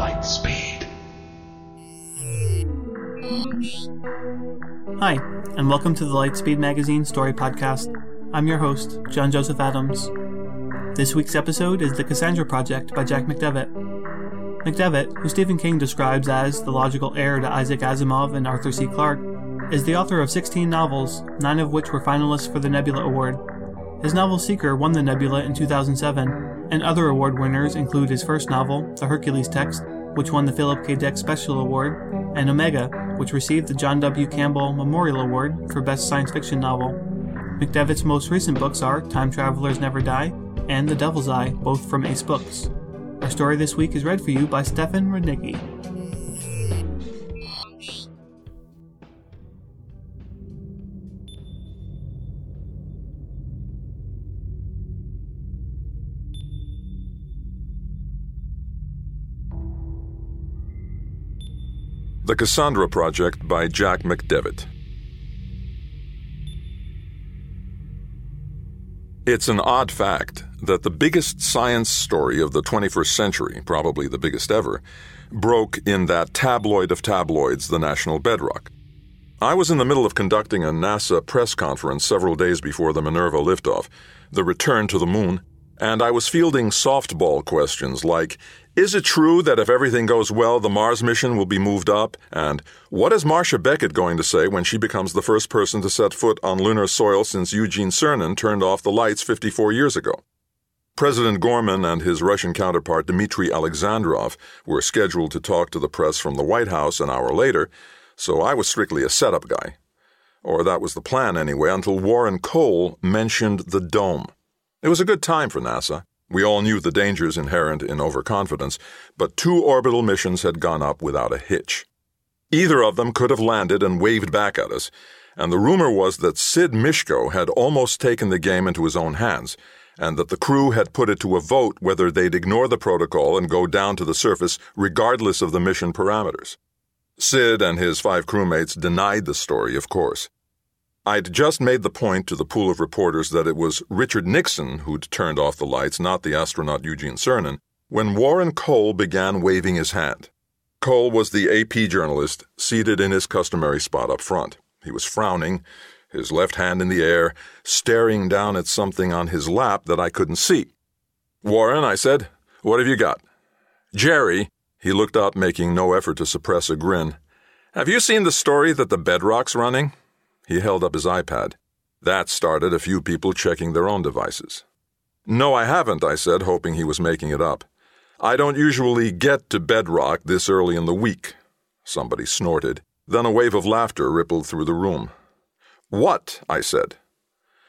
Lightspeed. Hi, and welcome to the Lightspeed Magazine Story Podcast. I'm your host, John Joseph Adams. This week's episode is The Cassandra Project by Jack McDevitt. McDevitt, who Stephen King describes as the logical heir to Isaac Asimov and Arthur C. Clarke, is the author of 16 novels, 9 of which were finalists for the Nebula Award. His novel Seeker won the Nebula in 2007, and other award winners include his first novel, The Hercules Text, which won the Philip K. Dick Special Award, and Omega, which received the John W. Campbell Memorial Award for Best Science Fiction Novel. McDevitt's most recent books are Time Travelers Never Die and The Devil's Eye, both from Ace Books. Our story this week is read for you by Stefan Radnicki. The Cassandra Project by Jack McDevitt. It's an odd fact that the biggest science story of the 21st century, probably the biggest ever, broke in that tabloid of tabloids, the National Bedrock. I was in the middle of conducting a NASA press conference several days before the Minerva liftoff, the return to the moon, and I was fielding softball questions like, is it true that if everything goes well, the Mars mission will be moved up? And what is Marcia Beckett going to say when she becomes the first person to set foot on lunar soil since Eugene Cernan turned off the lights 54 years ago? President Gorman and his Russian counterpart Dmitry Alexandrov were scheduled to talk to the press from the White House an hour later, so I was strictly a setup guy. Or that was the plan anyway, until Warren Cole mentioned the dome. It was a good time for NASA. We all knew the dangers inherent in overconfidence, but 2 orbital missions had gone up without a hitch. Either of them could have landed and waved back at us, and the rumor was that Sid Mishko had almost taken the game into his own hands, and that the crew had put it to a vote whether they'd ignore the protocol and go down to the surface regardless of the mission parameters. Sid and his 5 crewmates denied the story, of course. I'd just made the point to the pool of reporters that it was Richard Nixon who'd turned off the lights, not the astronaut Eugene Cernan, when Warren Cole began waving his hand. Cole was the AP journalist, seated in his customary spot up front. He was frowning, his left hand in the air, staring down at something on his lap that I couldn't see. "Warren," I said, "what have you got?" "Jerry," he looked up, making no effort to suppress a grin, "have you seen the story that the bedrock's running?" He held up his iPad. That started a few people checking their own devices. "No, I haven't," I said, hoping he was making it up. "I don't usually get to bedrock this early in the week." Somebody snorted. Then a wave of laughter rippled through the room. "What?" I said.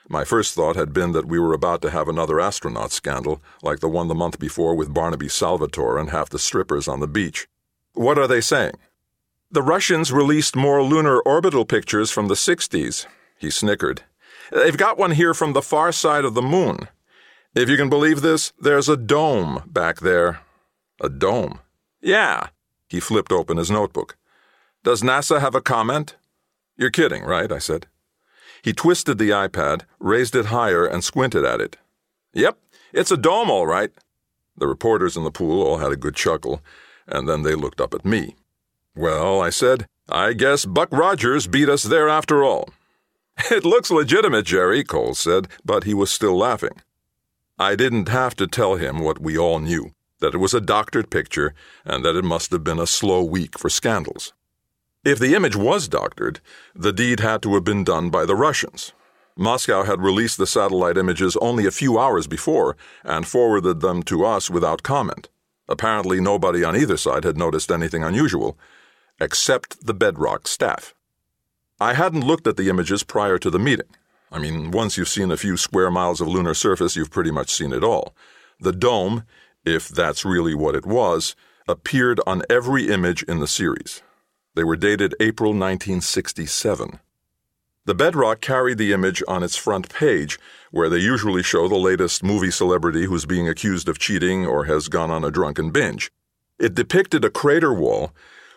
My first thought had been that we were about to have another astronaut scandal, like the one the month before with Barnaby Salvatore and half the strippers on the beach. "What are they saying?" "The Russians released more lunar orbital pictures from the 60s, he snickered. "They've got one here from the far side of the moon. If you can believe this, there's a dome back there." "A dome?" "Yeah." He flipped open his notebook. "Does NASA have a comment?" "You're kidding, right?" I said. He twisted the iPad, raised it higher, and squinted at it. "Yep, it's a dome, all right." The reporters in the pool all had a good chuckle, and then they looked up at me. "Well," I said, "I guess Buck Rogers beat us there after all." "It looks legitimate, Jerry," Cole said, but he was still laughing. I didn't have to tell him what we all knew, that it was a doctored picture and that it must have been a slow week for scandals. If the image was doctored, the deed had to have been done by the Russians. Moscow had released the satellite images only a few hours before and forwarded them to us without comment. Apparently nobody on either side had noticed anything unusual, except the Bedrock staff. I hadn't looked at the images prior to the meeting. I mean, once you've seen a few square miles of lunar surface, you've pretty much seen it all. The dome, if that's really what it was, appeared on every image in the series. They were dated April 1967. The Bedrock carried the image on its front page, where they usually show the latest movie celebrity who's being accused of cheating or has gone on a drunken binge. It depicted a crater wall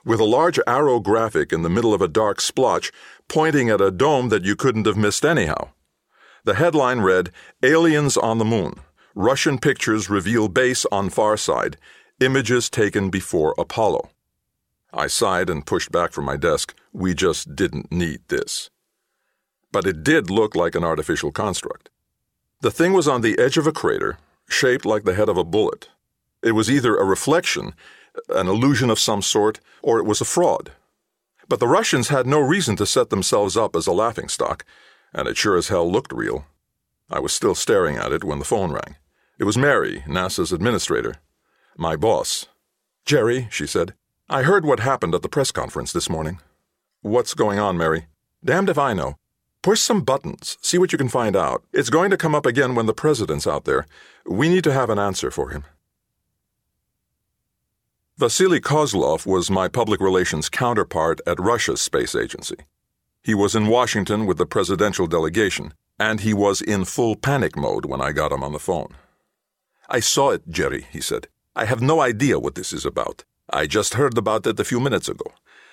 with a large arrow graphic in the middle of a dark splotch pointing at a dome that you couldn't have missed anyhow. The headline read, "Aliens on the Moon. Russian pictures reveal base on far side. Images taken before Apollo." I sighed and pushed back from my desk. We just didn't need this. But it did look like an artificial construct. The thing was on the edge of a crater, shaped like the head of a bullet. It was either a reflection, an illusion of some sort, or it was a fraud. But the Russians had no reason to set themselves up as a laughingstock, and it sure as hell looked real. I was still staring at it when the phone rang. It was Mary, NASA's administrator. My boss. "Jerry," she said, "I heard what happened at the press conference this morning." "What's going on, Mary?" "Damned if I know. Push some buttons. See what you can find out. It's going to come up again when the president's out there. We need to have an answer for him." Vasily Kozlov was my public relations counterpart at Russia's space agency. He was in Washington with the presidential delegation, and he was in full panic mode when I got him on the phone. "I saw it, Jerry," he said. "I have no idea what this is about. I just heard about it a few minutes ago.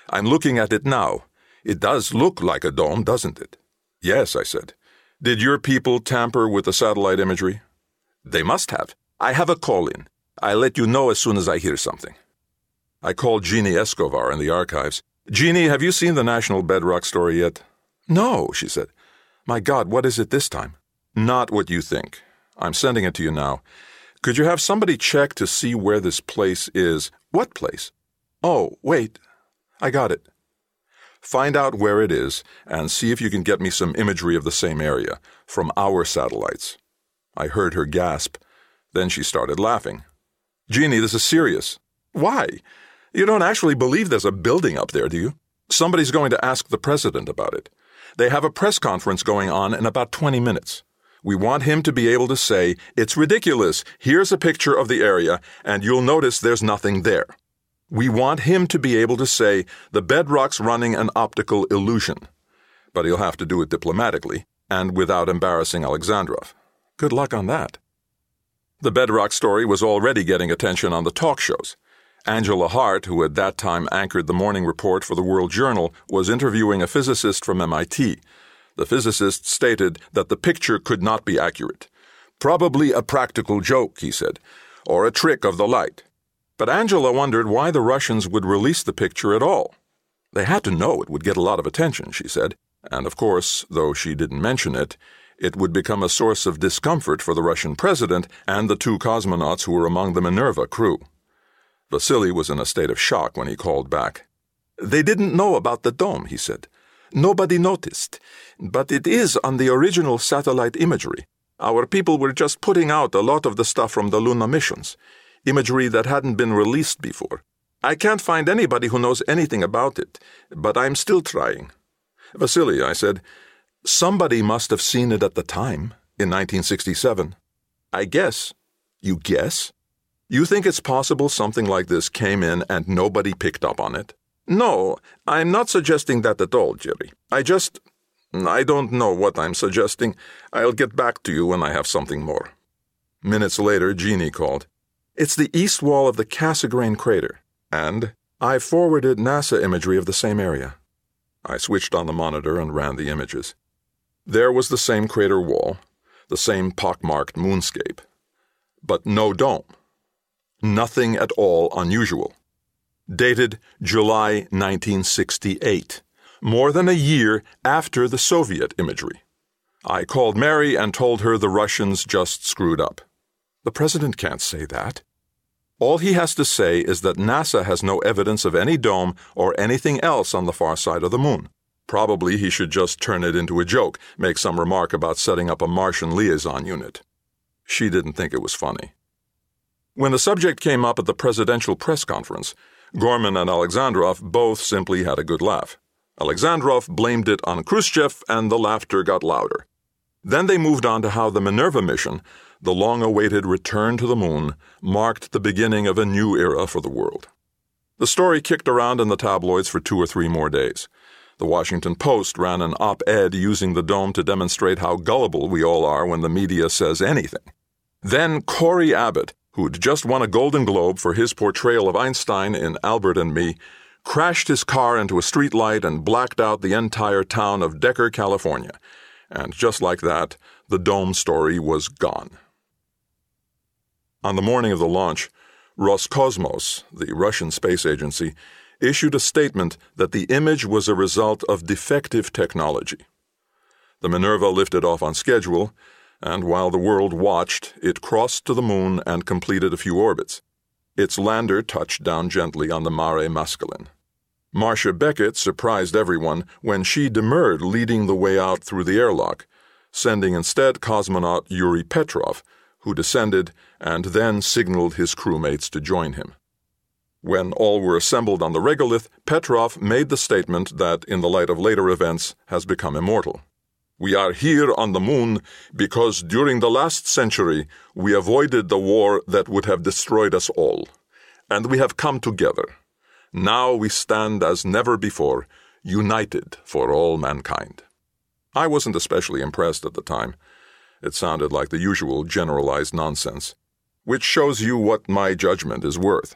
I'm looking at it now. It does look like a dome, doesn't it?" "Yes," I said. "Did your people tamper with the satellite imagery?" "They must have. I have a call in. I'll let you know as soon as I hear something." I called Jeannie Escovar in the archives. "Jeannie, have you seen the National Bedrock story yet?" "No," she said. "My God, what is it this time?" "Not what you think. I'm sending it to you now. Could you have somebody check to see where this place is?" "What place?" "Oh, wait. I got it. Find out where it is and see if you can get me some imagery of the same area, from our satellites." I heard her gasp. Then she started laughing. "Jeannie, this is serious." "Why? You don't actually believe there's a building up there, do you? Somebody's going to ask the president about it. They have a press conference going on in about 20 minutes. We want him to be able to say, 'It's ridiculous. Here's a picture of the area, and you'll notice there's nothing there.' We want him to be able to say, 'The bedrock's running an optical illusion.' But he'll have to do it diplomatically and without embarrassing Alexandrov. Good luck on that." The bedrock story was already getting attention on the talk shows. Angela Hart, who at that time anchored the morning report for the World Journal, was interviewing a physicist from MIT. The physicist stated that the picture could not be accurate. "Probably a practical joke," he said, "or a trick of the light." But Angela wondered why the Russians would release the picture at all. They had to know it would get a lot of attention, she said, and of course, though she didn't mention it, it would become a source of discomfort for the Russian president and the two cosmonauts who were among the Minerva crew. Vasily was in a state of shock when he called back. "They didn't know about the dome," he said. "Nobody noticed. But it is on the original satellite imagery. Our people were just putting out a lot of the stuff from the lunar missions. Imagery that hadn't been released before. I can't find anybody who knows anything about it, but I'm still trying." "Vasily," I said, "somebody must have seen it at the time, in 1967. I guess. You guess? You think it's possible something like this came in and nobody picked up on it?" "No, I'm not suggesting that at all, Jerry. I don't know what I'm suggesting. I'll get back to you when I have something more." Minutes later, Jeannie called. "It's the east wall of the Cassegrain crater, and I forwarded NASA imagery of the same area." I switched on the monitor and ran the images. There was the same crater wall, the same pockmarked moonscape, but no dome. Nothing at all unusual. Dated July 1968, more than a year after the Soviet imagery. I called Mary and told her the Russians just screwed up. "The president can't say that. All he has to say is that NASA has no evidence of any dome or anything else on the far side of the moon. Probably he should just turn it into a joke, make some remark about setting up a Martian liaison unit." She didn't think it was funny. When the subject came up at the presidential press conference, Gorman and Alexandrov both simply had a good laugh. Alexandrov blamed it on Khrushchev, and the laughter got louder. Then they moved on to how the Minerva mission, the long-awaited return to the moon marked the beginning of a new era for the world. The story kicked around in the tabloids for 2 or 3 more days. The Washington Post ran an op-ed using the dome to demonstrate how gullible we all are when the media says anything. Then Corey Abbott, who'd just won a Golden Globe for his portrayal of Einstein in Albert and Me, crashed his car into a streetlight and blacked out the entire town of Decker, California. And just like that, the dome story was gone. On the morning of the launch, Roscosmos, the Russian space agency, issued a statement that the image was a result of defective technology. The Minerva lifted off on schedule, and while the world watched, it crossed to the moon and completed a few orbits. Its lander touched down gently on the Mare Masculin. Marcia Beckett surprised everyone when she demurred leading the way out through the airlock, sending instead cosmonaut Yuri Petrov, who descended and then signaled his crewmates to join him. When all were assembled on the regolith, Petrov made the statement that, in the light of later events, has become immortal. "We are here on the moon because during the last century we avoided the war that would have destroyed us all, and we have come together. Now we stand as never before, united for all mankind." I wasn't especially impressed at the time. It sounded like the usual generalized nonsense, which shows you what my judgment is worth.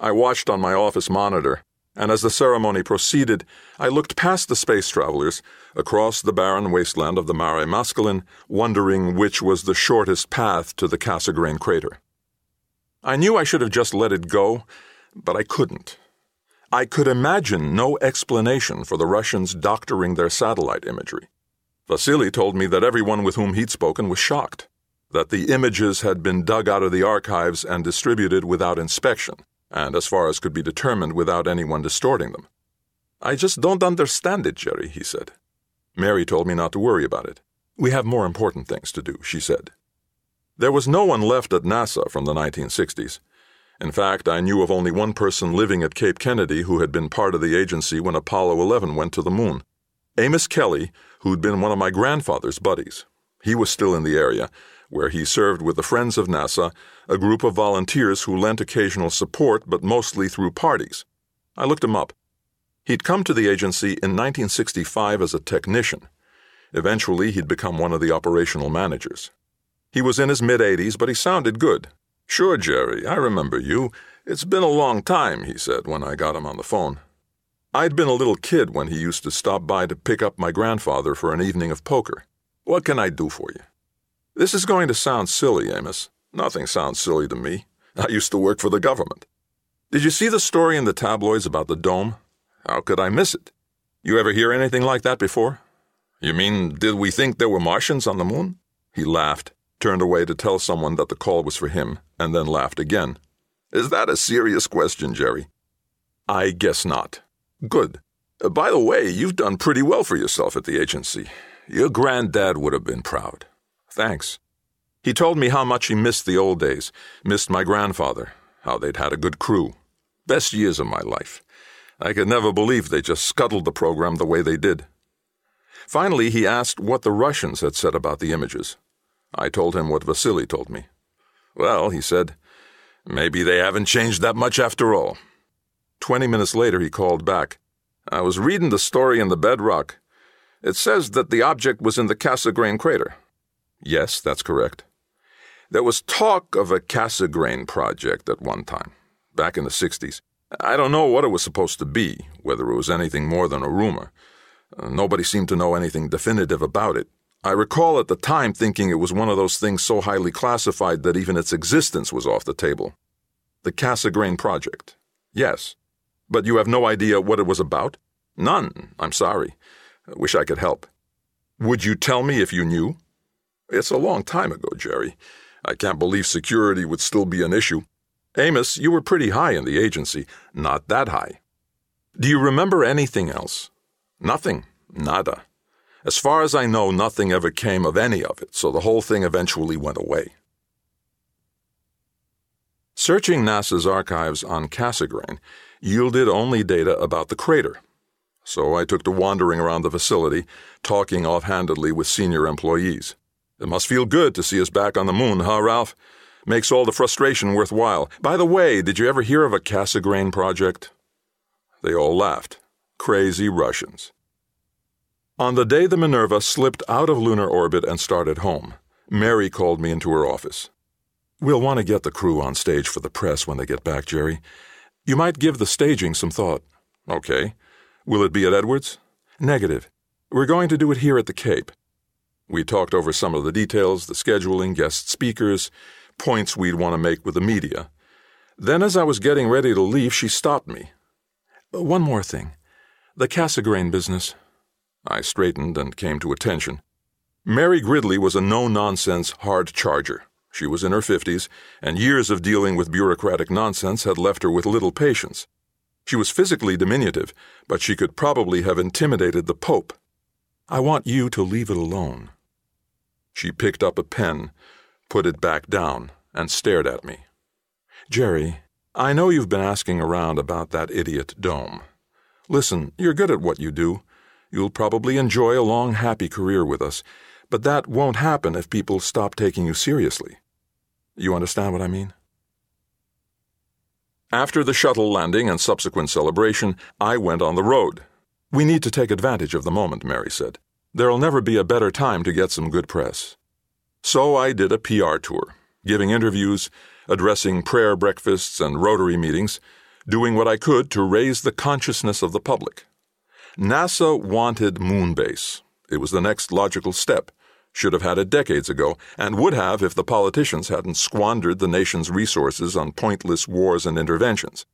I watched on my office monitor, and as the ceremony proceeded, I looked past the space travelers, across the barren wasteland of the Mare Masculin, wondering which was the shortest path to the Cassegrain crater. I knew I should have just let it go, but I couldn't. I could imagine no explanation for the Russians doctoring their satellite imagery. Vasily told me that everyone with whom he'd spoken was shocked, that the images had been dug out of the archives and distributed without inspection, and as far as could be determined without anyone distorting them. "I just don't understand it, Jerry," he said. Mary told me not to worry about it. "We have more important things to do," she said. There was no one left at NASA from the 1960s. In fact, I knew of only one person living at Cape Kennedy who had been part of the agency when Apollo 11 went to the moon. Amos Kelly, who'd been one of my grandfather's buddies. He was still in the area, where he served with the Friends of NASA, a group of volunteers who lent occasional support, but mostly through parties. I looked him up. He'd come to the agency in 1965 as a technician. Eventually, he'd become one of the operational managers. He was in his mid-80s, but he sounded good. "Sure, Jerry, I remember you. It's been a long time," he said when I got him on the phone. I'd been a little kid when he used to stop by to pick up my grandfather for an evening of poker. "What can I do for you?" "This is going to sound silly, Amos." "Nothing sounds silly to me. I used to work for the government." "Did you see the story in the tabloids about the dome?" "How could I miss it?" "You ever hear anything like that before?" "You mean, did we think there were Martians on the moon?" He laughed, turned away to tell someone that the call was for him, and then laughed again. "Is that a serious question, Jerry?" "I guess not." "Good. By the way, you've done pretty well for yourself at the agency. Your granddad would have been proud." "Thanks." He told me how much he missed the old days, missed my grandfather, how they'd had a good crew. "Best years of my life. I could never believe they just scuttled the program the way they did." Finally, he asked what the Russians had said about the images. I told him what Vasily told me. "Well," he said, "maybe they haven't changed that much after all." 20 minutes later, he called back. "I was reading the story in the Bedrock. It says that the object was in the Cassegrain crater." "Yes, that's correct." "There was talk of a Cassegrain project at one time, back in the 60s. I don't know what it was supposed to be, whether it was anything more than a rumor. Nobody seemed to know anything definitive about it. I recall at the time thinking it was one of those things so highly classified that even its existence was off the table." "The Cassegrain project?" "Yes." "But you have no idea what it was about?" "None, I'm sorry. I wish I could help." "Would you tell me if you knew?" "It's a long time ago, Jerry. I can't believe security would still be an issue. Amos, you were pretty high in the agency." "Not that high." "Do you remember anything else?" "Nothing. Nada. As far as I know, nothing ever came of any of it, so the whole thing eventually went away." Searching NASA's archives on Cassegrain yielded only data about the crater. So I took to wandering around the facility, talking offhandedly with senior employees. It must feel good to see us back on the moon, huh, Ralph? Makes all the frustration worthwhile. By the way, did you ever hear of a Cassegrain project?" They all laughed. Crazy Russians. On the day the Minerva slipped out of lunar orbit and started home, Mary called me into her office. "We'll want to get the crew on stage for the press when they get back, Jerry. You might give the staging some thought." "Okay. Will it be at Edwards?" "Negative. We're going to do it here at the Cape." We talked over some of the details, the scheduling, guest speakers, points we'd want to make with the media. Then as I was getting ready to leave, she stopped me. "One more thing. The Cassegrain business." I straightened and came to attention. Mary Gridley was a no-nonsense hard charger. She was in her 50s, and years of dealing with bureaucratic nonsense had left her with little patience. She was physically diminutive, but she could probably have intimidated the Pope. "I want you to leave it alone." She picked up a pen, put it back down, and stared at me. "Jerry, I know you've been asking around about that idiot dome. Listen, you're good at what you do. You'll probably enjoy a long, happy career with us, but that won't happen if people stop taking you seriously. You understand what I mean?" After the shuttle landing and subsequent celebration, I went on the road. "We need to take advantage of the moment," Mary said. "There'll never be a better time to get some good press." So I did a PR tour, giving interviews, addressing prayer breakfasts and Rotary meetings, doing what I could to raise the consciousness of the public. NASA wanted moon base. It was the next logical step, should have had it decades ago, and would have if the politicians hadn't squandered the nation's resources on pointless wars and interventions.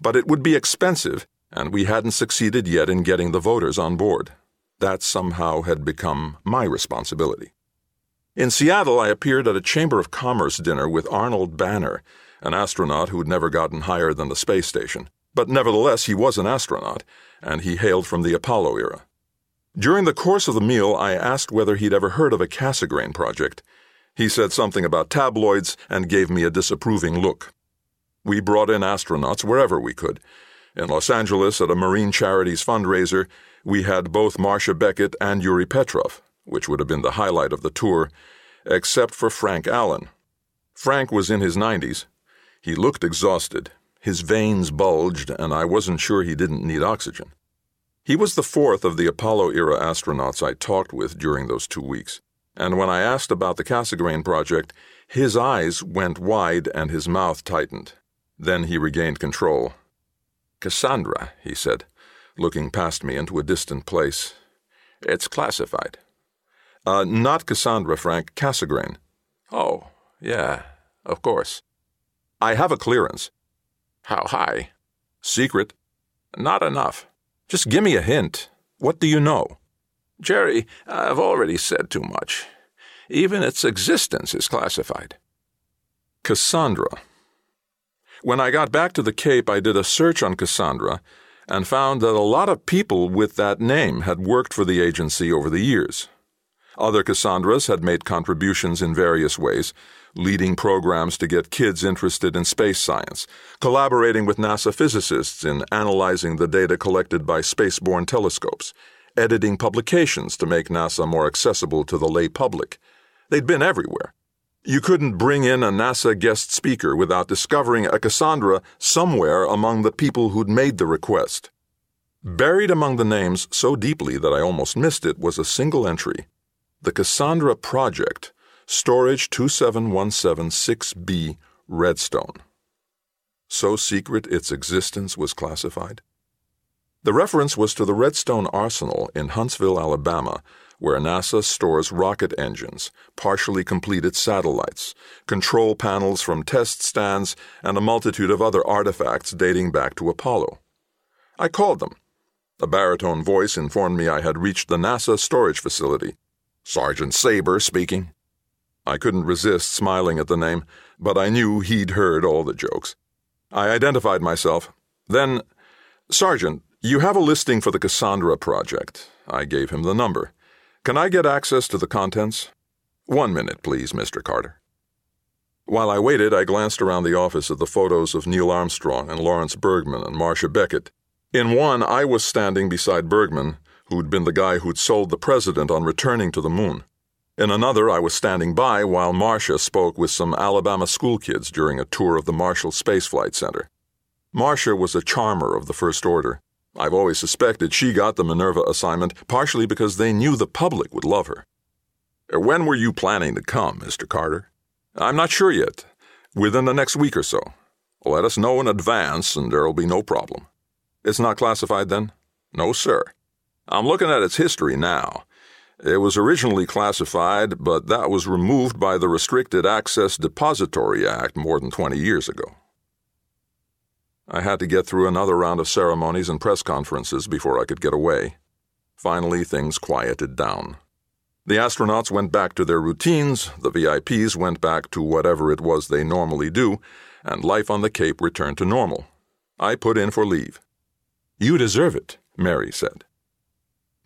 But it would be expensive, and we hadn't succeeded yet in getting the voters on board. That somehow had become my responsibility. In Seattle, I appeared at a Chamber of Commerce dinner with Arnold Banner, an astronaut who'd never gotten higher than the space station. But nevertheless, he was an astronaut, and he hailed from the Apollo era. During the course of the meal, I asked whether he'd ever heard of a Cassegrain project. He said something about tabloids and gave me a disapproving look. We brought in astronauts wherever we could. In Los Angeles, at a Marine Charities fundraiser, we had both Marsha Beckett and Yuri Petrov, which would have been the highlight of the tour, except for Frank Allen. Frank was in his 90s. He looked exhausted. His veins bulged, and I wasn't sure he didn't need oxygen. He was the fourth of the Apollo-era astronauts I talked with during those 2 weeks, and when I asked about the Cassegrain project, his eyes went wide and his mouth tightened. Then he regained control. "Cassandra," he said, looking past me into a distant place. "It's classified." Not Cassandra, Frank. Cassegrain." "Oh, yeah, of course." "I have a clearance." "How high?" "Secret." "Not enough." "Just give me a hint. What do you know?" "Jerry, I've already said too much. Even its existence is classified." Cassandra. When I got back to the Cape, I did a search on Cassandra and found that a lot of people with that name had worked for the agency over the years. Other Cassandras had made contributions in various ways, leading programs to get kids interested in space science, collaborating with NASA physicists in analyzing the data collected by spaceborne telescopes, editing publications to make NASA more accessible to the lay public. They'd been everywhere. You couldn't bring in a NASA guest speaker without discovering a Cassandra somewhere among the people who'd made the request. Buried among the names so deeply that I almost missed it was a single entry: The Cassandra Project, Storage 27176B, Redstone. So secret its existence was classified? The reference was to the Redstone Arsenal in Huntsville, Alabama, where NASA stores rocket engines, partially completed satellites, control panels from test stands, and a multitude of other artifacts dating back to Apollo. I called them. A baritone voice informed me I had reached the NASA storage facility. Sergeant Saber speaking. I couldn't resist smiling at the name, but I knew he'd heard all the jokes. I identified myself. Then, "Sergeant, you have a listing for the Cassandra Project." I gave him the number. "Can I get access to the contents?" "1 minute, please, Mr. Carter." While I waited, I glanced around the office at the photos of Neil Armstrong and Lawrence Bergman and Marsha Beckett. In one, I was standing beside Bergman, who'd been the guy who'd sold the president on returning to the moon. In another, I was standing by while Marcia spoke with some Alabama schoolkids during a tour of the Marshall Space Flight Center. Marcia was a charmer of the First Order. I've always suspected she got the Minerva assignment, partially because they knew the public would love her. When were you planning to come, Mr. Carter? I'm not sure yet. Within the next week or so. Let us know in advance, and there'll be no problem. It's not classified, then? No, sir. I'm looking at its history now. It was originally classified, but that was removed by the Restricted Access Depository Act more than 20 years ago. I had to get through another round of ceremonies and press conferences before I could get away. Finally, things quieted down. The astronauts went back to their routines, the VIPs went back to whatever it was they normally do, and life on the Cape returned to normal. I put in for leave. You deserve it, Mary said.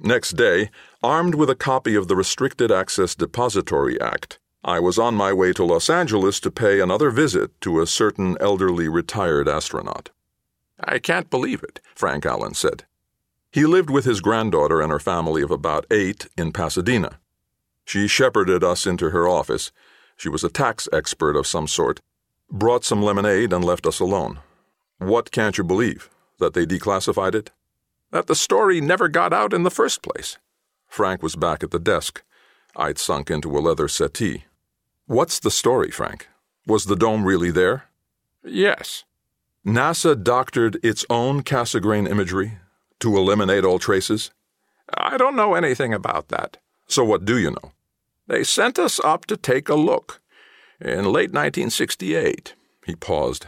Next day, armed with a copy of the Restricted Access Depository Act, I was on my way to Los Angeles to pay another visit to a certain elderly retired astronaut. I can't believe it, Frank Allen said. He lived with his granddaughter and her family of about 8 in Pasadena. She shepherded us into her office. She was a tax expert of some sort, brought some lemonade and left us alone. What can't you believe? That they declassified it? That the story never got out in the first place. Frank was back at the desk. I'd sunk into a leather settee. What's the story, Frank? Was the dome really there? Yes. NASA doctored its own Cassegrain imagery to eliminate all traces? I don't know anything about that. So what do you know? They sent us up to take a look. In late 1968, he paused.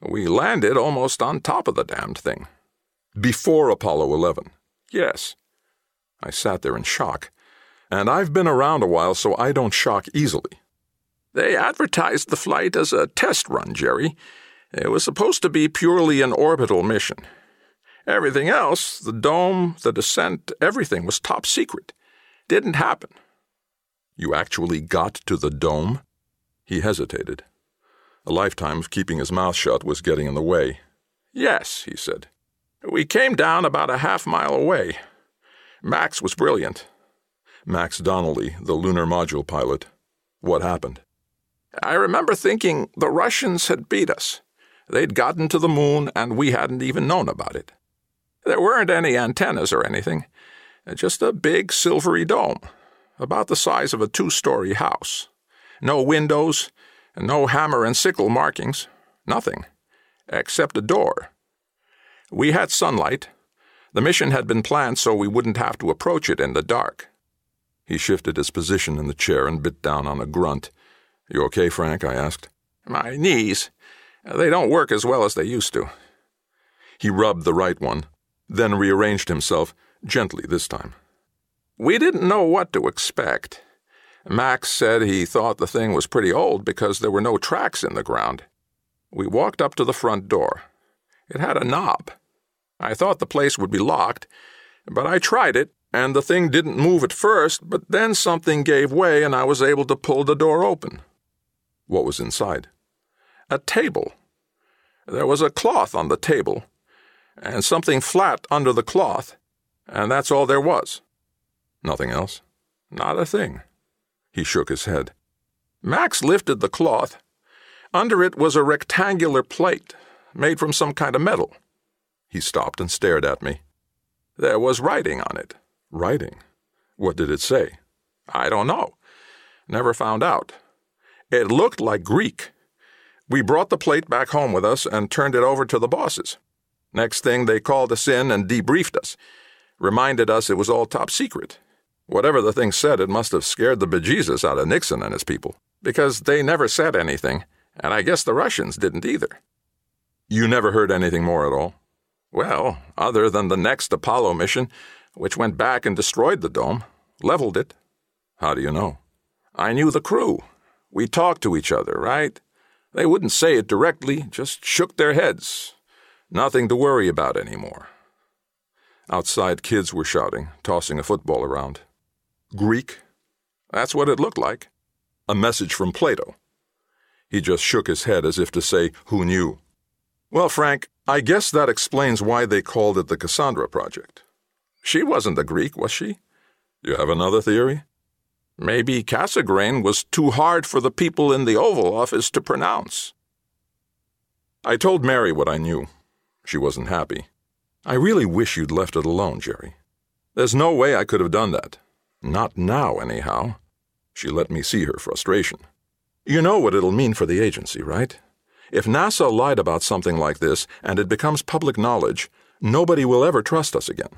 We landed almost on top of the damned thing. Before Apollo 11? Yes. I sat there in shock, and I've been around a while, so I don't shock easily. They advertised the flight as a test run, Jerry. It was supposed to be purely an orbital mission. Everything else, the dome, the descent, everything was top secret. Didn't happen. You actually got to the dome? He hesitated. A lifetime of keeping his mouth shut was getting in the way. Yes, he said. We came down about a half-mile away. Max was brilliant. Max Donnelly, the lunar module pilot. What happened? I remember thinking the Russians had beat us. They'd gotten to the moon, and we hadn't even known about it. There weren't any antennas or anything. Just a big silvery dome, about the size of a 2-story house. No windows, no hammer and sickle markings, nothing, except a door. We had sunlight. The mission had been planned so we wouldn't have to approach it in the dark. He shifted his position in the chair and bit down on a grunt. You okay, Frank? I asked. My knees. They don't work as well as they used to. He rubbed the right one, then rearranged himself, gently this time. We didn't know what to expect. Max said he thought the thing was pretty old because there were no tracks in the ground. We walked up to the front door. It had a knob. I thought the place would be locked, but I tried it, and the thing didn't move at first, but then something gave way and I was able to pull the door open. What was inside? A table. There was a cloth on the table, and something flat under the cloth, and that's all there was. Nothing else? Not a thing. He shook his head. Max lifted the cloth. Under it was a rectangular plate, made from some kind of metal. He stopped and stared at me. There was writing on it. Writing? What did it say? I don't know. Never found out. It looked like Greek. We brought the plate back home with us and turned it over to the bosses. Next thing, they called us in and debriefed us. Reminded us it was all top secret. Whatever the thing said, it must have scared the bejesus out of Nixon and his people, because they never said anything, and I guess the Russians didn't either. You never heard anything more at all? Well, other than the next Apollo mission, which went back and destroyed the dome, leveled it. How do you know? I knew the crew. We talked to each other, right? They wouldn't say it directly, just shook their heads. Nothing to worry about anymore. Outside, kids were shouting, tossing a football around. Greek? That's what it looked like. A message from Plato. He just shook his head as if to say, who knew? Well, Frank, I guess that explains why they called it the Cassandra Project. She wasn't a Greek, was she? You have another theory? Maybe Cassegrain was too hard for the people in the Oval Office to pronounce. I told Mary what I knew. She wasn't happy. I really wish you'd left it alone, Jerry. There's no way I could have done that. Not now, anyhow. She let me see her frustration. You know what it'll mean for the agency, right? If NASA lied about something like this and it becomes public knowledge, nobody will ever trust us again.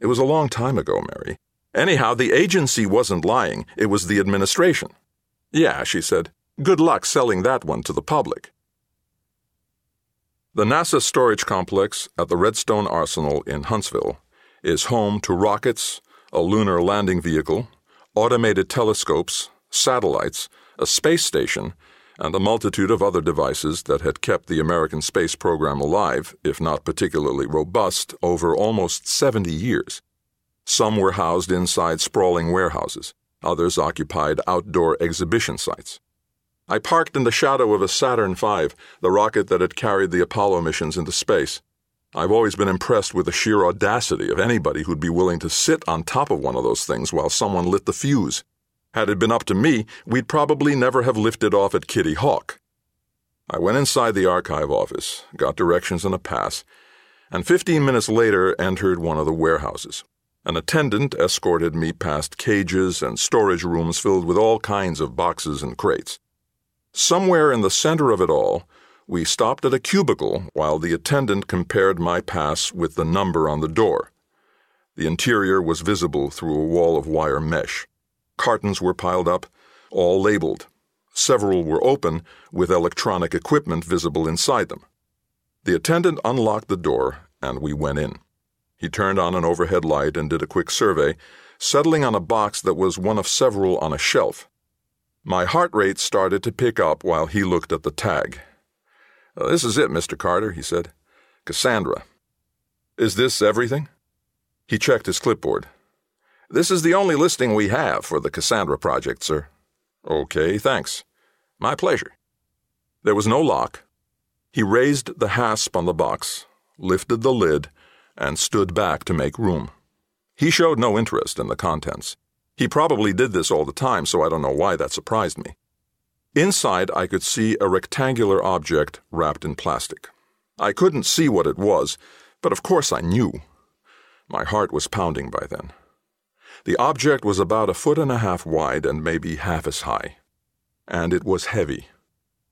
It was a long time ago, Mary. Anyhow, the agency wasn't lying. It was the administration. Yeah, she said. Good luck selling that one to the public. The NASA storage complex at the Redstone Arsenal in Huntsville is home to rockets, a lunar landing vehicle, automated telescopes, satellites, a space station, and a multitude of other devices that had kept the American space program alive, if not particularly robust, over almost 70 years. Some were housed inside sprawling warehouses. Others occupied outdoor exhibition sites. I parked in the shadow of a Saturn V, the rocket that had carried the Apollo missions into space. I've always been impressed with the sheer audacity of anybody who'd be willing to sit on top of one of those things while someone lit the fuse. Had it been up to me, we'd probably never have lifted off at Kitty Hawk. I went inside the archive office, got directions and a pass, and 15 minutes later entered one of the warehouses. An attendant escorted me past cages and storage rooms filled with all kinds of boxes and crates. Somewhere in the center of it all, we stopped at a cubicle while the attendant compared my pass with the number on the door. The interior was visible through a wall of wire mesh. Cartons were piled up, all labeled. Several were open, with electronic equipment visible inside them. The attendant unlocked the door, and we went in. He turned on an overhead light and did a quick survey, settling on a box that was one of several on a shelf. My heart rate started to pick up while he looked at the tag. "This is it, Mr. Carter," he said. "Cassandra." "Is this everything?" He checked his clipboard. "This is the only listing we have for the Cassandra Project, sir." "Okay, thanks." "My pleasure." There was no lock. He raised the hasp on the box, lifted the lid, and stood back to make room. He showed no interest in the contents. He probably did this all the time, so I don't know why that surprised me. Inside, I could see a rectangular object wrapped in plastic. I couldn't see what it was, but of course I knew. My heart was pounding by then. The object was about 1.5 feet wide and maybe half as high. And it was heavy.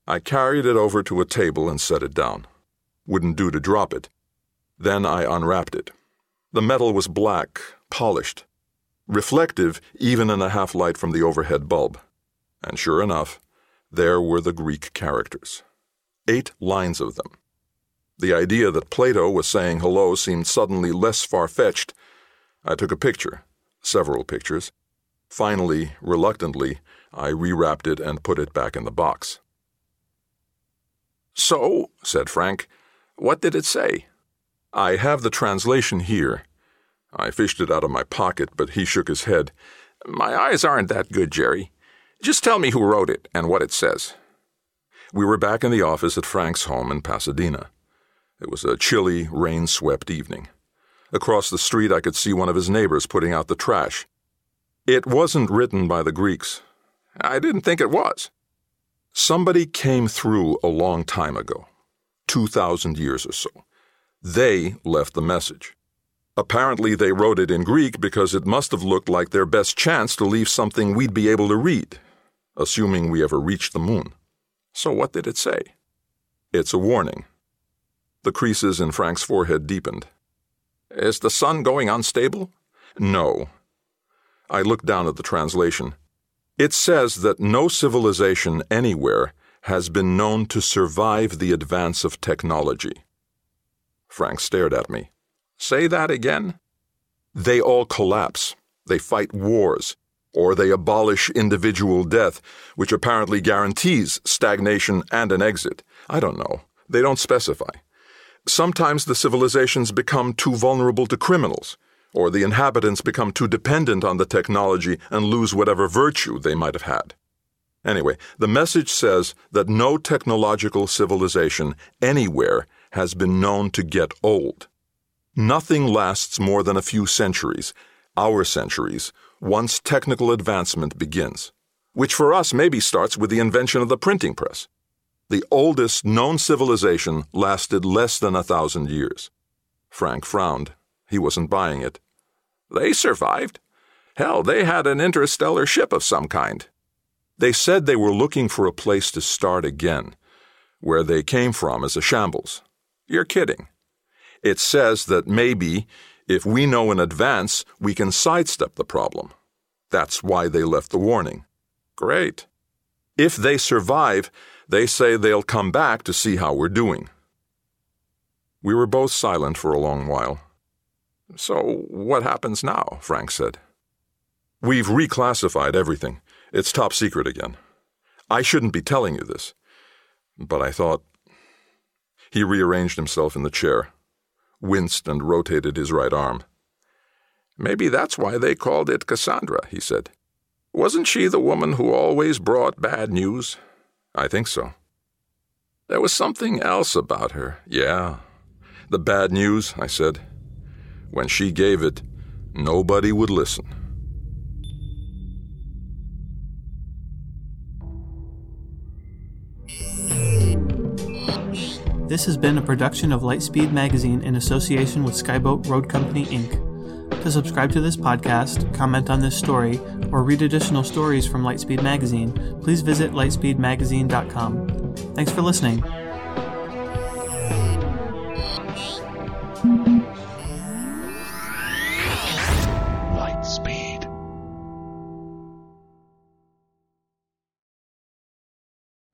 I carried it over to a table and set it down. Wouldn't do to drop it. Then I unwrapped it. The metal was black, polished, reflective even in the half-light from the overhead bulb. And sure enough, there were the Greek characters. 8 lines of them. The idea that Plato was saying hello seemed suddenly less far-fetched. I took a picture, several pictures. Finally, reluctantly, I rewrapped it and put it back in the box. "So," said Frank, "what did it say?" "I have the translation here." I fished it out of my pocket, but he shook his head. "My eyes aren't that good, Jerry. Just tell me who wrote it and what it says." We were back in the office at Frank's home in Pasadena. It was a chilly, rain-swept evening. Across the street, I could see one of his neighbors putting out the trash. It wasn't written by the Greeks. I didn't think it was. Somebody came through a long time ago, 2,000 years or so. They left the message. Apparently they wrote it in Greek because it must have looked like their best chance to leave something we'd be able to read, assuming we ever reached the moon. So what did it say? "It's a warning." The creases in Frank's forehead deepened. "Is the sun going unstable?" "No." I looked down at the translation. "It says that no civilization anywhere has been known to survive the advance of technology." Frank stared at me. "Say that again?" "They all collapse. They fight wars. Or they abolish individual death, which apparently guarantees stagnation and an exit. I don't know. They don't specify. Sometimes the civilizations become too vulnerable to criminals, or the inhabitants become too dependent on the technology and lose whatever virtue they might have had. Anyway, the message says that no technological civilization anywhere has been known to get old. Nothing lasts more than a few centuries, our centuries, once technical advancement begins, which for us maybe starts with the invention of the printing press. The oldest known civilization lasted less than 1,000 years. Frank frowned. He wasn't buying it. They survived. Hell, they had an interstellar ship of some kind. They said they were looking for a place to start again. Where they came from is a shambles. You're kidding. It says that maybe, if we know in advance, we can sidestep the problem. That's why they left the warning. Great. If they survive, they say they'll come back to see how we're doing. We were both silent for a long while. So what happens now? Frank said. We've reclassified everything. It's top secret again. I shouldn't be telling you this. But I thought... He rearranged himself in the chair, winced and rotated his right arm. Maybe that's why they called it Cassandra, he said. Wasn't she the woman who always brought bad news? I think so. There was something else about her. Yeah. The bad news, I said. When she gave it, nobody would listen. This has been a production of Lightspeed Magazine in association with Skyboat Road Company, Inc. To subscribe to this podcast, comment on this story, or read additional stories from Lightspeed Magazine, please visit lightspeedmagazine.com. Thanks for listening. Lightspeed.